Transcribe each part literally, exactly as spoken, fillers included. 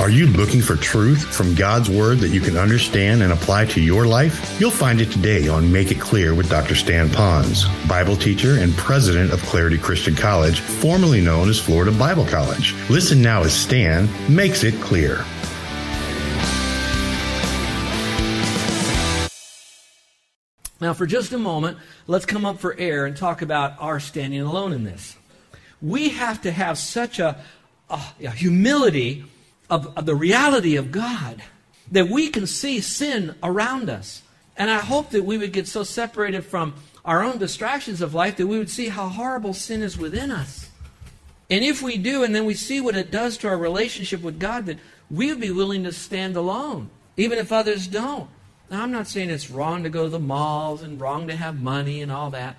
Are you looking for truth from God's Word that you can understand and apply to your life? You'll find it today on Make It Clear with Doctor Stan Ponz, Bible teacher and president of Clarity Christian College, formerly known as Florida Bible College. Listen now as Stan makes it clear. Now, for just a moment, let's come up for air and talk about our standing alone in this. We have to have such a, a, a humility of, of the reality of God that we can see sin around us. And I hope that we would get so separated from our own distractions of life that we would see how horrible sin is within us. And if we do, and then we see what it does to our relationship with God, that we would be willing to stand alone, even if others don't. Now, I'm not saying it's wrong to go to the malls and wrong to have money and all that,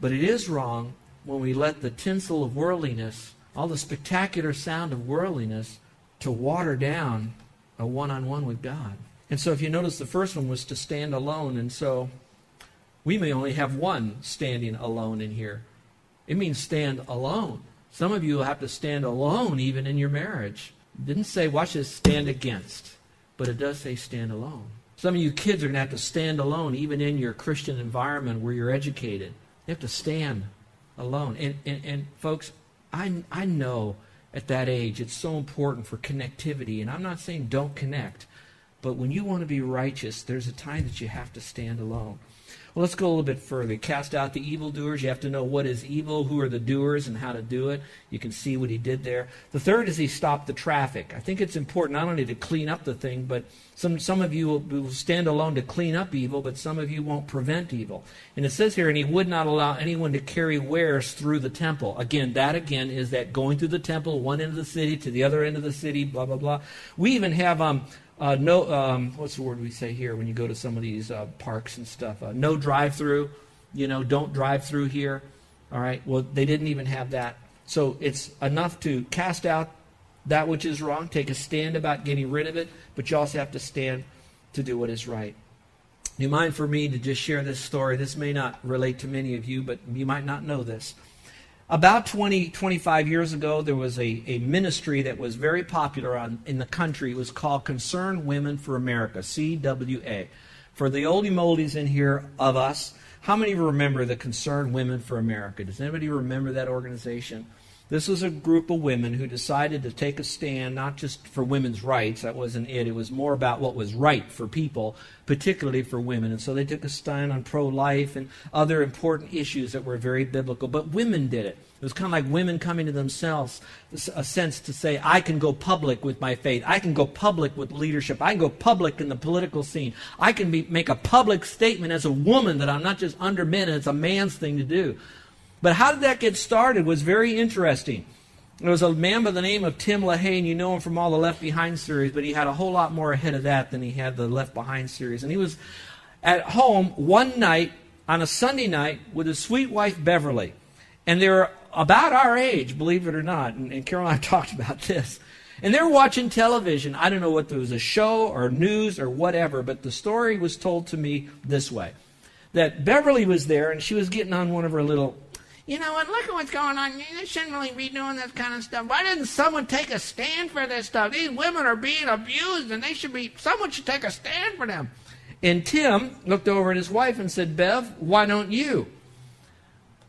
but it is wrong when we let the tinsel of worldliness, all the spectacular sound of worldliness, to water down a one-on-one with God. And so if you notice, the first one was to stand alone, and so we may only have one standing alone in here. It means stand alone. Some of you will have to stand alone even in your marriage. It didn't say, watch this, stand against, but it does say stand alone. Some of you kids are going to have to stand alone, even in your Christian environment where you're educated. You have to stand alone. And, and, and folks, I, I know at that age it's so important for connectivity. And I'm not saying don't connect. But when you want to be righteous, there's a time that you have to stand alone. Well, let's go a little bit further. Cast out the evildoers. You have to know what is evil, who are the doers, and how to do it. You can see what he did there. The third is he stopped the traffic. I think it's important not only to clean up the thing, but some, some of you will, will stand alone to clean up evil, but some of you won't prevent evil. And it says here, and he would not allow anyone to carry wares through the temple. Again, that again is that going through the temple, one end of the city to the other end of the city, blah, blah, blah. We even have... um. Uh, no, um, what's the word we say here when you go to some of these uh, parks and stuff? Uh, no drive-through, you know, don't drive through here, all right? Well, they didn't even have that. So it's enough to cast out that which is wrong, take a stand about getting rid of it, but you also have to stand to do what is right. Do you mind for me to just share this story? This may not relate to many of you, but you might not know this. About twenty, twenty-five years ago, there was a, a ministry that was very popular on, in the country. It was called Concerned Women for America, C W A. For the oldie moldies in here of us, how many remember the Concerned Women for America? Does anybody remember that organization? This was a group of women who decided to take a stand, not just for women's rights. That wasn't it. It was more about what was right for people, particularly for women. And so they took a stand on pro-life and other important issues that were very biblical. But women did it. It was kind of like women coming to themselves, a sense to say, I can go public with my faith. I can go public with leadership. I can go public in the political scene. I can be, make a public statement as a woman that I'm not just under men and it's a man's thing to do. But how did that get started was very interesting. There was a man by the name of Tim LaHaye, and you know him from all the Left Behind series, but he had a whole lot more ahead of that than he had the Left Behind series. And he was at home one night on a Sunday night with his sweet wife, Beverly. And they were about our age, believe it or not, and, and Carol and I talked about this. And they were watching television. I don't know whether it was a show or news or whatever, but the story was told to me this way, that Beverly was there, and she was getting on one of her little... You know what, look at what's going on. You shouldn't really be doing this kind of stuff. Why didn't someone take a stand for this stuff? These women are being abused and they should be, someone should take a stand for them. And Tim looked over at his wife and said, Bev, why don't you?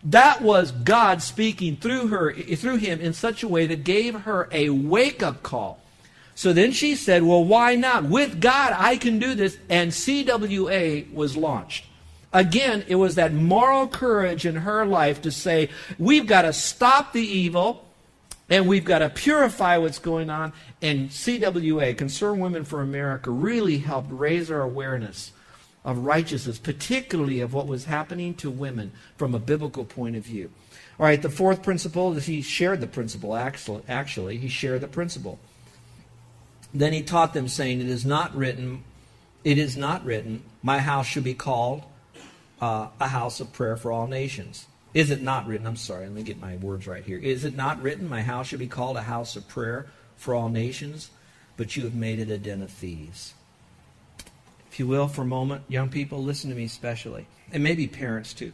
That was God speaking through her, through him in such a way that gave her a wake-up call. So then she said, well, why not? With God, I can do this. And C W A was launched. Again, it was that moral courage in her life to say, we've got to stop the evil and we've got to purify what's going on. And C W A, Concerned Women for America, really helped raise our awareness of righteousness, particularly of what was happening to women from a biblical point of view. All right, the fourth principle is he shared the principle, actually. He shared the principle. Then he taught them, saying, it is not written, it is not written, my house should be called Uh, a house of prayer for all nations. Is it not written? I'm sorry, let me get my words right here. Is it not written, my house should be called a house of prayer for all nations, but you have made it a den of thieves? If you will, for a moment, young people, listen to me especially, and maybe parents too.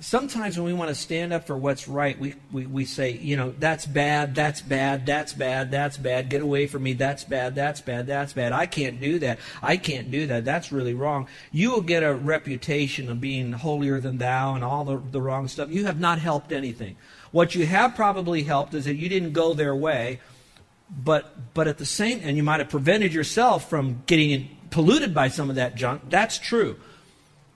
sometimes when we want to stand up for what's right, we, we, we say, you know, that's bad, that's bad, that's bad, that's bad, get away from me, that's bad, that's bad, that's bad, I can't do that, I can't do that, that's really wrong. You will get a reputation of being holier than thou and all the, the wrong stuff. You have not helped anything. What you have probably helped is that you didn't go their way, but but at the same, and you might have prevented yourself from getting polluted by some of that junk. That's true.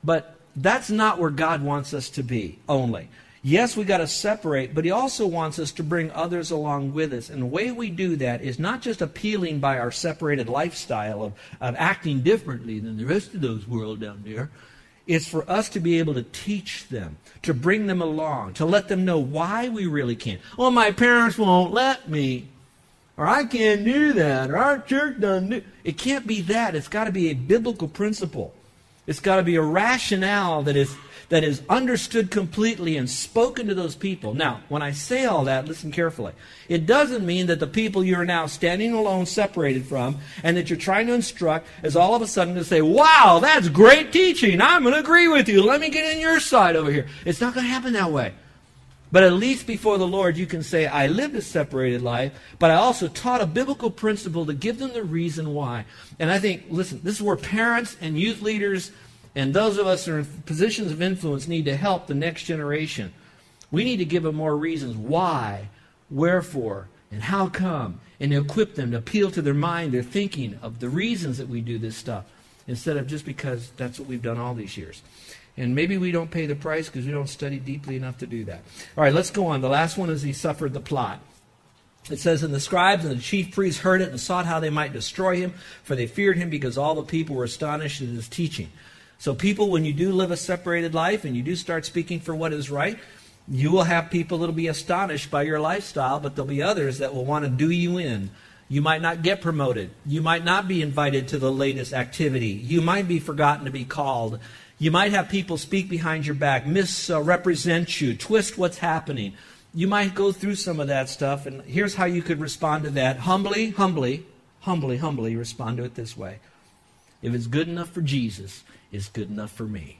But that's not where God wants us to be only. Yes, we got to separate, but he also wants us to bring others along with us. And the way we do that is not just appealing by our separated lifestyle of, of acting differently than the rest of those world down there. It's for us to be able to teach them, to bring them along, to let them know why we really can't. Well, my parents won't let me, or I can't do that, or our church doesn't do. It can't be that. It's got to be a biblical principle. It's got to be a rationale that is that is understood completely and spoken to those people. Now, when I say all that, listen carefully. It doesn't mean that the people you're now standing alone, separated from, and that you're trying to instruct is all of a sudden to say, wow, that's great teaching. I'm going to agree with you. Let me get in your side over here. It's not going to happen that way. But at least before the Lord, you can say, I lived a separated life, but I also taught a biblical principle to give them the reason why. And I think, listen, this is where parents and youth leaders and those of us who are in positions of influence need to help the next generation. We need to give them more reasons why, wherefore, and how come, and to equip them to appeal to their mind, their thinking of the reasons that we do this stuff, instead of just because that's what we've done all these years. And maybe we don't pay the price because we don't study deeply enough to do that. All right, let's go on. The last one is he suffered the plot. It says, and the scribes and the chief priests heard it and sought how they might destroy him, for they feared him because all the people were astonished at his teaching. So people, when you do live a separated life and you do start speaking for what is right, you will have people that will be astonished by your lifestyle, but there will be others that will want to do you in. You might not get promoted. You might not be invited to the latest activity. You might be forgotten to be called. You might have people speak behind your back, misrepresent you, twist what's happening. You might go through some of that stuff, and here's how you could respond to that. Humbly, humbly, humbly, humbly respond to it this way. If it's good enough for Jesus, it's good enough for me.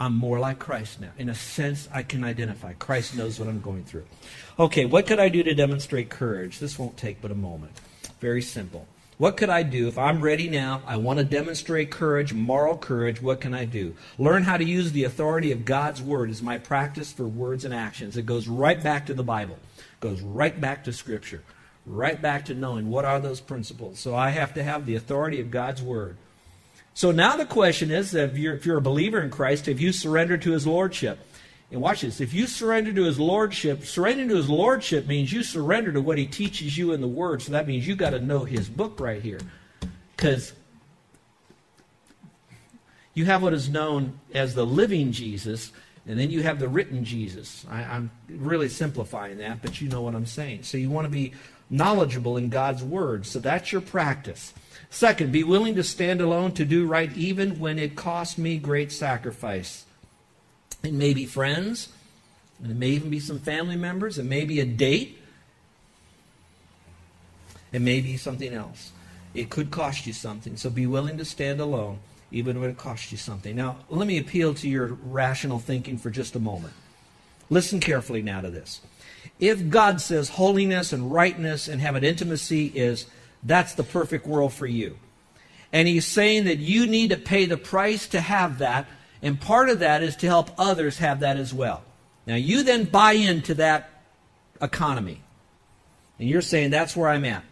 I'm more like Christ now. In a sense, I can identify. Christ knows what I'm going through. Okay, what could I do to demonstrate courage? This won't take but a moment. Very simple. What could I do if I'm ready now? I want to demonstrate courage, moral courage. What can I do? Learn how to use the authority of God's Word as my practice for words and actions. It goes right back to the Bible. It goes right back to Scripture. Right back to knowing what are those principles. So I have to have the authority of God's Word. So now the question is, if you're, if you're a believer in Christ, have you surrendered to His Lordship? And watch this. If you surrender to His Lordship, surrendering to His Lordship means you surrender to what He teaches you in the Word. So that means you got to know His book right here. Because you have what is known as the living Jesus, and then you have the written Jesus. I, I'm really simplifying that, but you know what I'm saying. So you want to be knowledgeable in God's Word. So that's your practice. Second, be willing to stand alone to do right even when it costs me great sacrifice. It may be friends, and it may even be some family members, it may be a date, it may be something else. It could cost you something, so be willing to stand alone, even when it costs you something. Now, let me appeal to your rational thinking for just a moment. Listen carefully now to this. If God says holiness and rightness and having intimacy is, that's the perfect world for you, and He's saying that you need to pay the price to have that, and part of that is to help others have that as well. Now, you then buy into that economy. And you're saying, that's where I'm at.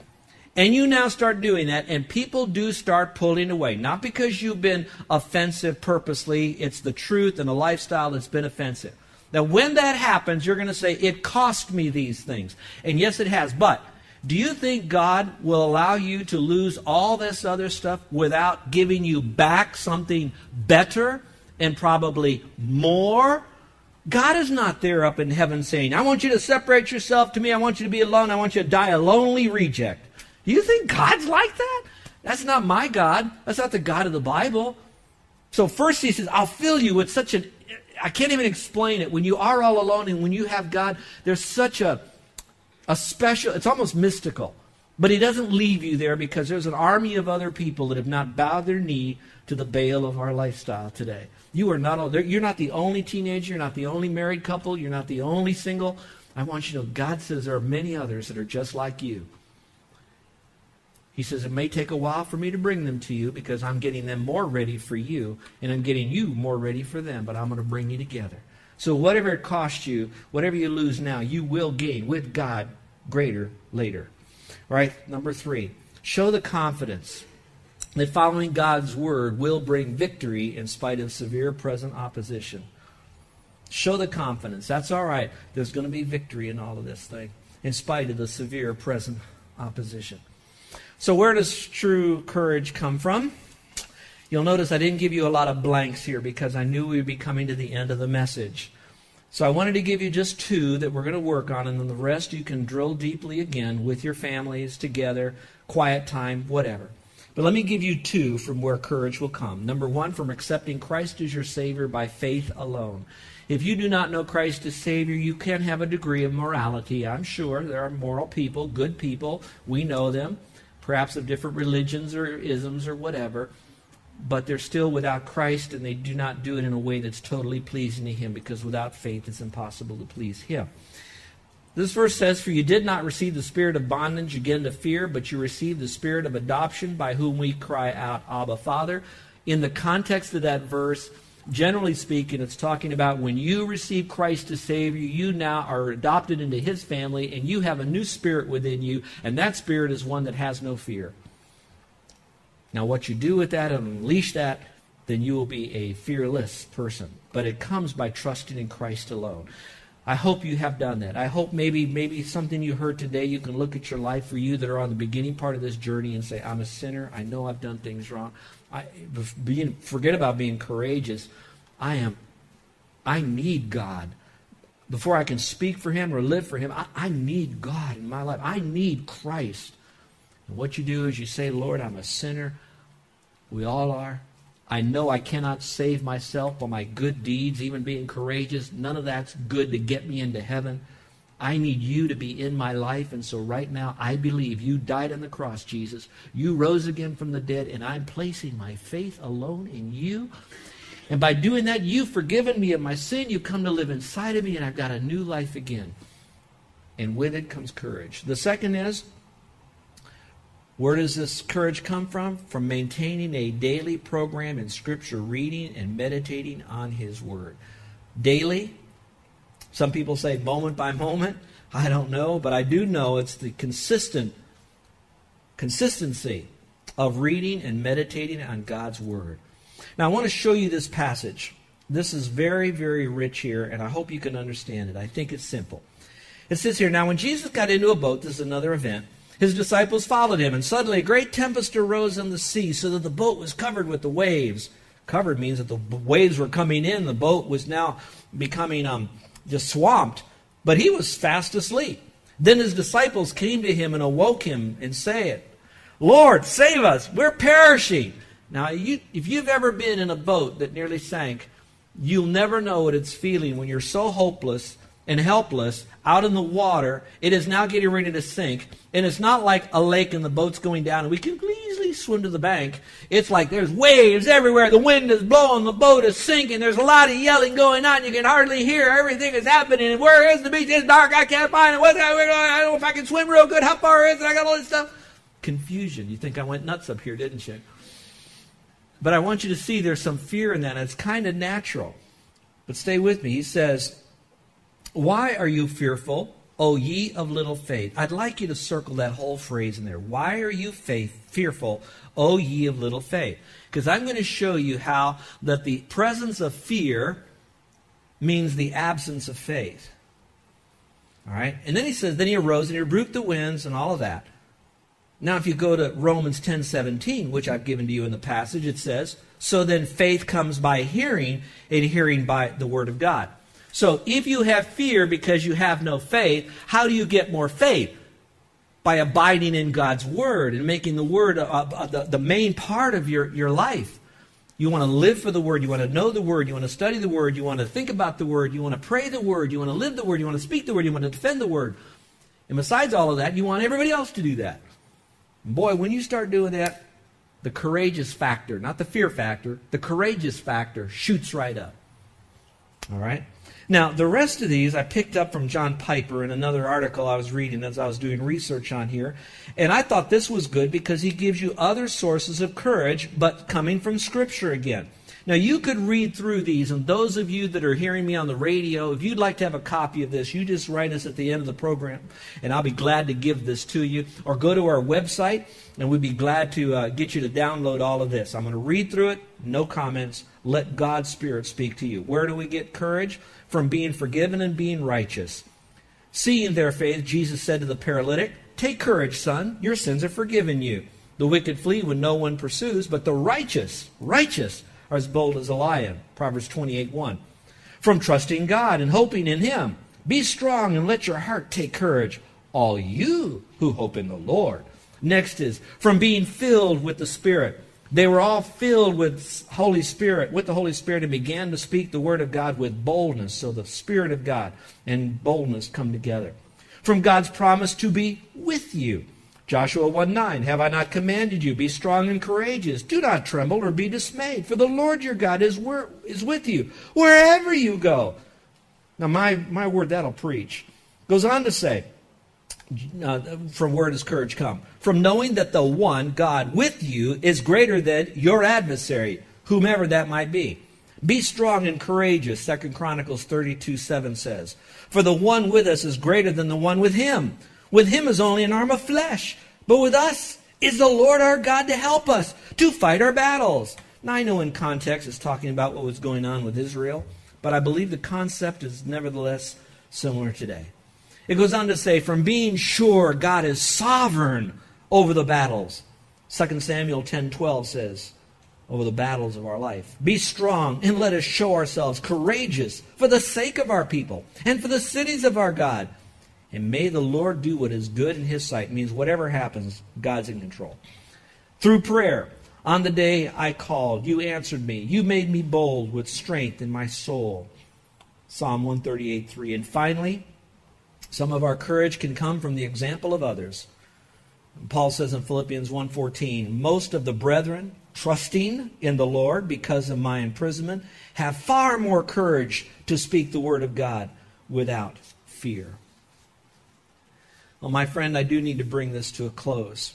And you now start doing that, and people do start pulling away. Not because you've been offensive purposely. It's the truth and the lifestyle that's been offensive. Now, when that happens, you're going to say, it cost me these things. And yes, it has. But do you think God will allow you to lose all this other stuff without giving you back something better? And probably more? God is not there up in heaven saying, I want you to separate yourself to me. I want you to be alone. I want you to die a lonely reject. Do you think God's like that? That's not my God. That's not the God of the Bible. So first He says, I'll fill you with such an... I can't even explain it. When you are all alone and when you have God, there's such a, a special... It's almost mystical. But he doesn't leave you there, because there's an army of other people that have not bowed their knee to the Baal of our lifestyle today. You are not, you're not the only teenager. You're not the only married couple. You're not the only single. I want you to know God says there are many others that are just like you. He says it may take a while for me to bring them to you, because I'm getting them more ready for you, and I'm getting you more ready for them, but I'm going to bring you together. So whatever it costs you, whatever you lose now, you will gain with God greater later. Right? Number three, show the confidence that following God's word will bring victory in spite of severe present opposition. Show the confidence. That's all right. There's going to be victory in all of this thing in spite of the severe present opposition. So where does true courage come from? You'll notice I didn't give you a lot of blanks here because I knew we would be coming to the end of the message. So I wanted to give you just two that we're going to work on, and then the rest you can drill deeply again with your families, together, quiet time, whatever. But let me give you two from where courage will come. Number one, from accepting Christ as your Savior by faith alone. If you do not know Christ as Savior, you can have a degree of morality. I'm sure there are moral people, good people. We know them, perhaps of different religions or isms or whatever. But they're still without Christ, and they do not do it in a way that's totally pleasing to Him, because without faith it's impossible to please Him. This verse says, "For you did not receive the spirit of bondage again to fear, but you received the spirit of adoption, by whom we cry out, Abba, Father." In the context of that verse, generally speaking, it's talking about when you receive Christ as Savior, you now are adopted into His family, and you have a new spirit within you, and that spirit is one that has no fear. Now, what you do with that and unleash that, then you will be a fearless person. But it comes by trusting in Christ alone. I hope you have done that. I hope maybe maybe something you heard today, you can look at your life for you that are on the beginning part of this journey and say, I'm a sinner. I know I've done things wrong. I being, forget about being courageous. I am. I need God. Before I can speak for Him or live for Him, I, I need God in my life. I need Christ. And what you do is you say, Lord, I'm a sinner. We all are. I know I cannot save myself by my good deeds, even being courageous. None of that's good to get me into heaven. I need you to be in my life. And so right now, I believe you died on the cross, Jesus. You rose again from the dead, and I'm placing my faith alone in you. And by doing that, you've forgiven me of my sin. You've come to live inside of me, and I've got a new life again. And with it comes courage. The second is, where does this courage come from? From maintaining a daily program in Scripture, reading and meditating on His Word. Daily, some people say moment by moment. I don't know, but I do know it's the consistent consistency of reading and meditating on God's Word. Now, I want to show you this passage. This is very, very rich here, and I hope you can understand it. I think it's simple. It says here, now when Jesus got into a boat, this is another event, His disciples followed Him, and suddenly a great tempest arose on the sea, so that the boat was covered with the waves. Covered means that the waves were coming in. The boat was now becoming um, just swamped, but He was fast asleep. Then His disciples came to Him and awoke Him and said, Lord, save us, we're perishing. Now, you, if you've ever been in a boat that nearly sank, you'll never know what it's feeling when you're so hopeless and helpless out in the water. It is now getting ready to sink. And it's not like a lake and the boat's going down and we can easily swim to the bank. It's like there's waves everywhere. The wind is blowing. The boat is sinking. There's a lot of yelling going on. You can hardly hear. Everything is happening. And where is the beach? It's dark. I can't find it. What's happening? I don't know if I can swim real good. How far is it? I got all this stuff. Confusion. You think I went nuts up here, didn't you? But I want you to see there's some fear in that. It's kind of natural. But stay with me. He says, why are you fearful, O ye of little faith? I'd like you to circle that whole phrase in there. Why are you faith, fearful, O ye of little faith? Because I'm going to show you how that the presence of fear means the absence of faith. All right? And then he says, then He arose and He rebuked the winds and all of that. Now, if you go to Romans ten seventeen, which I've given to you in the passage, it says, so then faith comes by hearing, and hearing by the word of God. So if you have fear because you have no faith, how do you get more faith? By abiding in God's Word and making the Word a, a, a, the main part of your, your life. You want to live for the Word. You want to know the Word. You want to study the Word. You want to think about the Word. You want to pray the Word. You want to live the Word. You want to speak the Word. You want to defend the Word. And besides all of that, you want everybody else to do that. Boy, when you start doing that, the courageous factor, not the fear factor, the courageous factor shoots right up. All right? Now, the rest of these I picked up from John Piper in another article I was reading as I was doing research on here. And I thought this was good because he gives you other sources of courage, but coming from Scripture again. Now, you could read through these, and those of you that are hearing me on the radio, if you'd like to have a copy of this, you just write us at the end of the program, and I'll be glad to give this to you. Or go to our website, and we'd be glad to uh, get you to download all of this. I'm going to read through it, no comments. Let God's Spirit speak to you. Where do we get courage? From being forgiven and being righteous. Seeing their faith, Jesus said to the paralytic, "Take courage, son, your sins are forgiven you." The wicked flee when no one pursues, but the righteous, righteous, are as bold as a lion. Proverbs twenty-eight one. From trusting God and hoping in Him. Be strong and let your heart take courage, all you who hope in the Lord. Next is from being filled with the Spirit. They were all filled with Holy Spirit, with the Holy Spirit, and began to speak the word of God with boldness. So the Spirit of God and boldness come together. From God's promise to be with you. Joshua one nine, "Have I not commanded you? Be strong and courageous. Do not tremble or be dismayed, for the Lord your God is where, is with you wherever you go." Now, my, my word, that'll preach. Goes on to say, uh, from where does courage come? From knowing that the one, God, with you is greater than your adversary, whomever that might be. Be strong and courageous, Second Chronicles thirty-two seven says. For the one with us is greater than the one with him. With him is only an arm of flesh, but with us is the Lord our God to help us, to fight our battles. Now, I know in context it's talking about what was going on with Israel, but I believe the concept is nevertheless similar today. It goes on to say, from being sure God is sovereign over the battles. Second Samuel ten twelve says, over the battles of our life. Be strong and let us show ourselves courageous for the sake of our people and for the cities of our God. And may the Lord do what is good in His sight. It means whatever happens, God's in control. Through prayer, on the day I called, you answered me. You made me bold with strength in my soul. Psalm one thirty-eight three. And finally, some of our courage can come from the example of others. Paul says in Philippians one fourteen, "Most of the brethren, trusting in the Lord because of my imprisonment, have far more courage to speak the word of God without fear." Well, my friend, I do need to bring this to a close.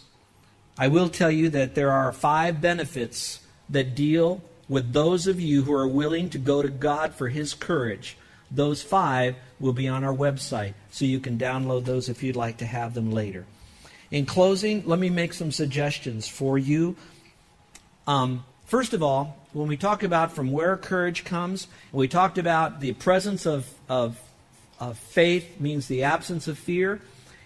I will tell you that there are five benefits that deal with those of you who are willing to go to God for His courage. Those five will be on our website, so you can download those if you'd like to have them later. In closing, let me make some suggestions for you. Um, first of all, when we talk about from where courage comes, we talked about the presence of, of, of faith means the absence of fear.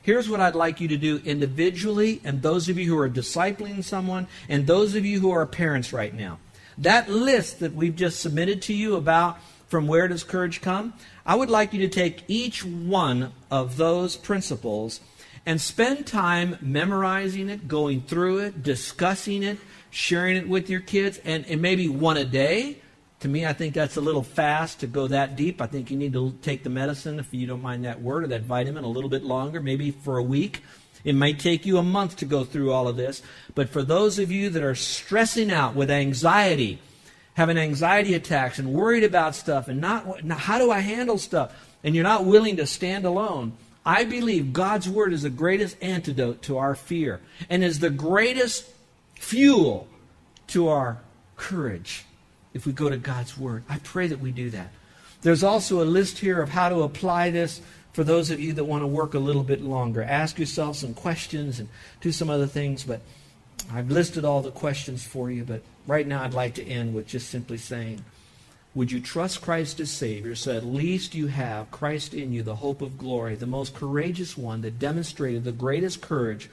Here's what I'd like you to do individually, and those of you who are discipling someone, and those of you who are parents right now. That list that we've just submitted to you about from where does courage come, I would like you to take each one of those principles and spend time memorizing it, going through it, discussing it, sharing it with your kids, and, and maybe one a day. To me, I think that's a little fast to go that deep. I think you need to take the medicine, if you don't mind that word, or that vitamin, a little bit longer, maybe for a week. It might take you a month to go through all of this. But for those of you that are stressing out with anxiety, having anxiety attacks and worried about stuff and not, how do I handle stuff? And you're not willing to stand alone. I believe God's word is the greatest antidote to our fear and is the greatest fuel to our courage. If we go to God's word, I pray that we do that. There's also a list here of how to apply this for those of you that want to work a little bit longer. Ask yourself some questions and do some other things, but I've listed all the questions for you, but right now I'd like to end with just simply saying, would you trust Christ as Savior so at least you have Christ in you, the hope of glory, the most courageous one that demonstrated the greatest courage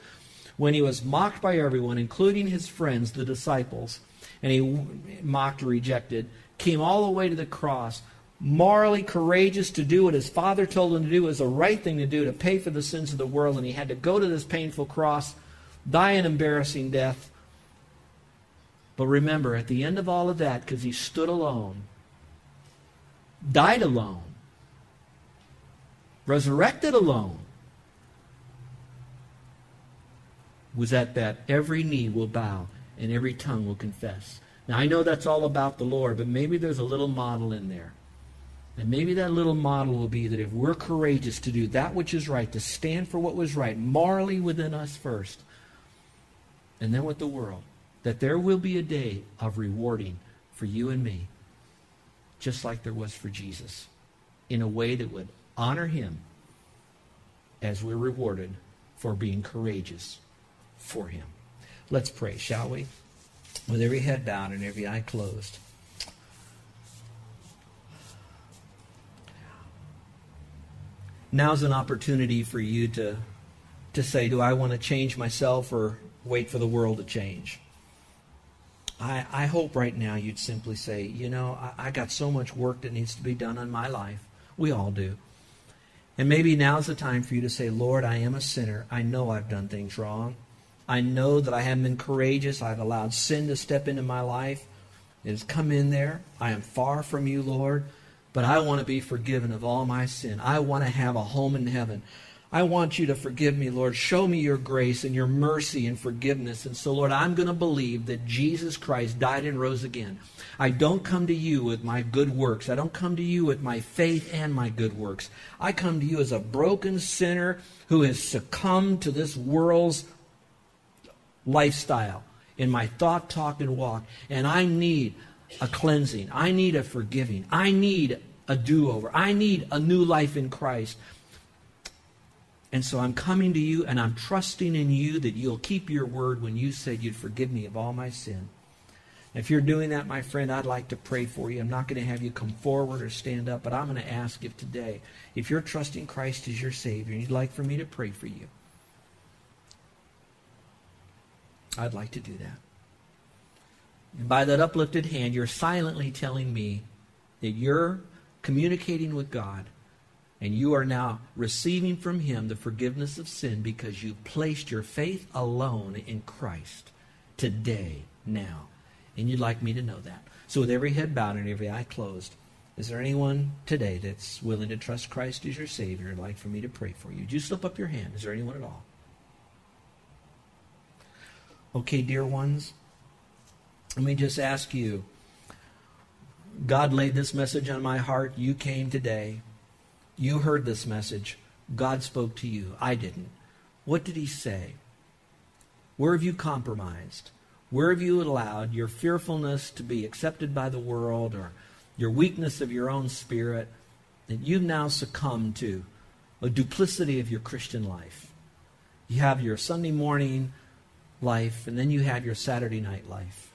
when he was mocked by everyone, including his friends, the disciples, and he mocked, rejected, came all the way to the cross, morally courageous to do what his Father told him to do was the right thing to do, to pay for the sins of the world, and he had to go to this painful cross, die an embarrassing death. But remember, at the end of all of that, because he stood alone, died alone, resurrected alone, was that that every knee will bow and every tongue will confess. Now, I know that's all about the Lord, but maybe there's a little model in there. And maybe that little model will be that if we're courageous to do that which is right, to stand for what was right, morally within us first, and then with the world, that there will be a day of rewarding for you and me, just like there was for Jesus, in a way that would honor him as we're rewarded for being courageous for him. Let's pray, shall we? With every head bowed and every eye closed. Now's an opportunity for you to, to say, do I want to change myself or wait for the world to change? I, I hope right now you'd simply say, you know, I, I got so much work that needs to be done in my life. We all do. And maybe now's the time for you to say, Lord, I am a sinner. I know I've done things wrong. I know that I haven't been courageous. I've allowed sin to step into my life. It has come in there. I am far from you, Lord. But I want to be forgiven of all my sin. I want to have a home in heaven. I want you to forgive me, Lord. Show me your grace and your mercy and forgiveness. And so, Lord, I'm going to believe that Jesus Christ died and rose again. I don't come to you with my good works. I don't come to you with my faith and my good works. I come to you as a broken sinner who has succumbed to this world's lifestyle in my thought, talk, and walk. And I need a cleansing. I need a forgiving. I need a do-over. I need a new life in Christ. And so I'm coming to you and I'm trusting in you that you'll keep your word when you said you'd forgive me of all my sin. And if you're doing that, my friend, I'd like to pray for you. I'm not going to have you come forward or stand up, but I'm going to ask if today, if you're trusting Christ as your Savior and you'd like for me to pray for you, I'd like to do that. And by that uplifted hand, you're silently telling me that you're communicating with God and you are now receiving from him the forgiveness of sin because you've placed your faith alone in Christ today, now. And you'd like me to know that. So with every head bowed and every eye closed, is there anyone today that's willing to trust Christ as your Savior and like for me to pray for you? Would you slip up your hand? Is there anyone at all? Okay, dear ones. Let me just ask you, God laid this message on my heart. You came today. You heard this message. God spoke to you. I didn't. What did he say? Where have you compromised? Where have you allowed your fearfulness to be accepted by the world or your weakness of your own spirit that you've now succumbed to a duplicity of your Christian life? You have your Sunday morning life, and then you have your Saturday night life.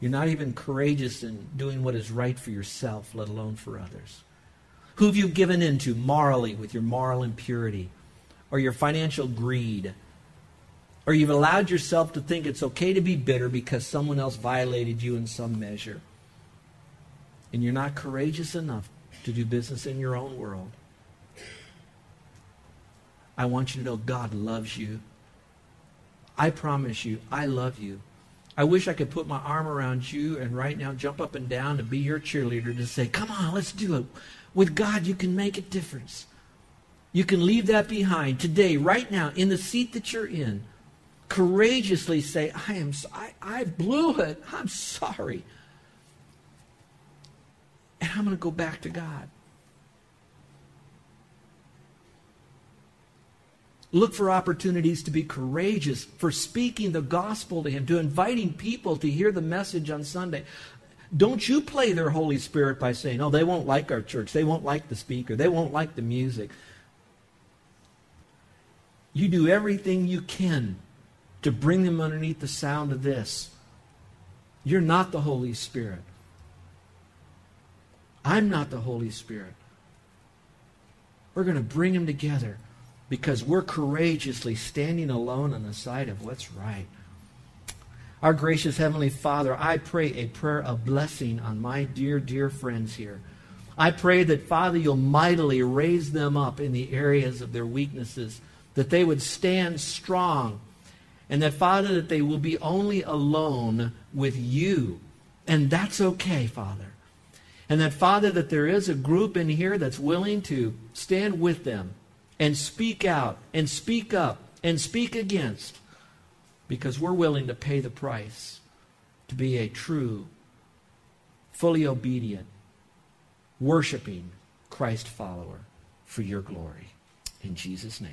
You're not even courageous in doing what is right for yourself, let alone for others. Who have you given in to morally with your moral impurity or your financial greed? Or you've allowed yourself to think it's okay to be bitter because someone else violated you in some measure. And you're not courageous enough to do business in your own world. I want you to know God loves you. I promise you, I love you. I wish I could put my arm around you and right now jump up and down and be your cheerleader to say, come on, let's do it. With God, you can make a difference. You can leave that behind today, right now, in the seat that you're in. Courageously say, I am, I, I blew it. I'm sorry. And I'm going to go back to God. Look for opportunities to be courageous, for speaking the gospel to him, to inviting people to hear the message on Sunday. Don't you play their Holy Spirit by saying, oh, they won't like our church. They won't like the speaker. They won't like the music. You do everything you can to bring them underneath the sound of this. You're not the Holy Spirit. I'm not the Holy Spirit. We're going to bring them together. Because we're courageously standing alone on the side of what's right. Our gracious Heavenly Father, I pray a prayer of blessing on my dear, dear friends here. I pray that, Father, you'll mightily raise them up in the areas of their weaknesses, that they would stand strong, and that, Father, that they will be only alone with you. And that's okay, Father. And that, Father, that there is a group in here that's willing to stand with them, and speak out, and speak up, and speak against because we're willing to pay the price to be a true, fully obedient, worshiping Christ follower for your glory. In Jesus' name.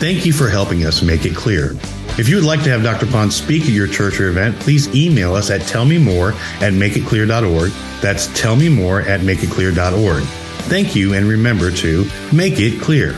Thank you for helping us make it clear. If you would like to have Doctor Ponz speak at your church or event, please email us at tell me more at make it clear dot org. That's tell me more at make it clear dot org. Thank you, and remember to make it clear.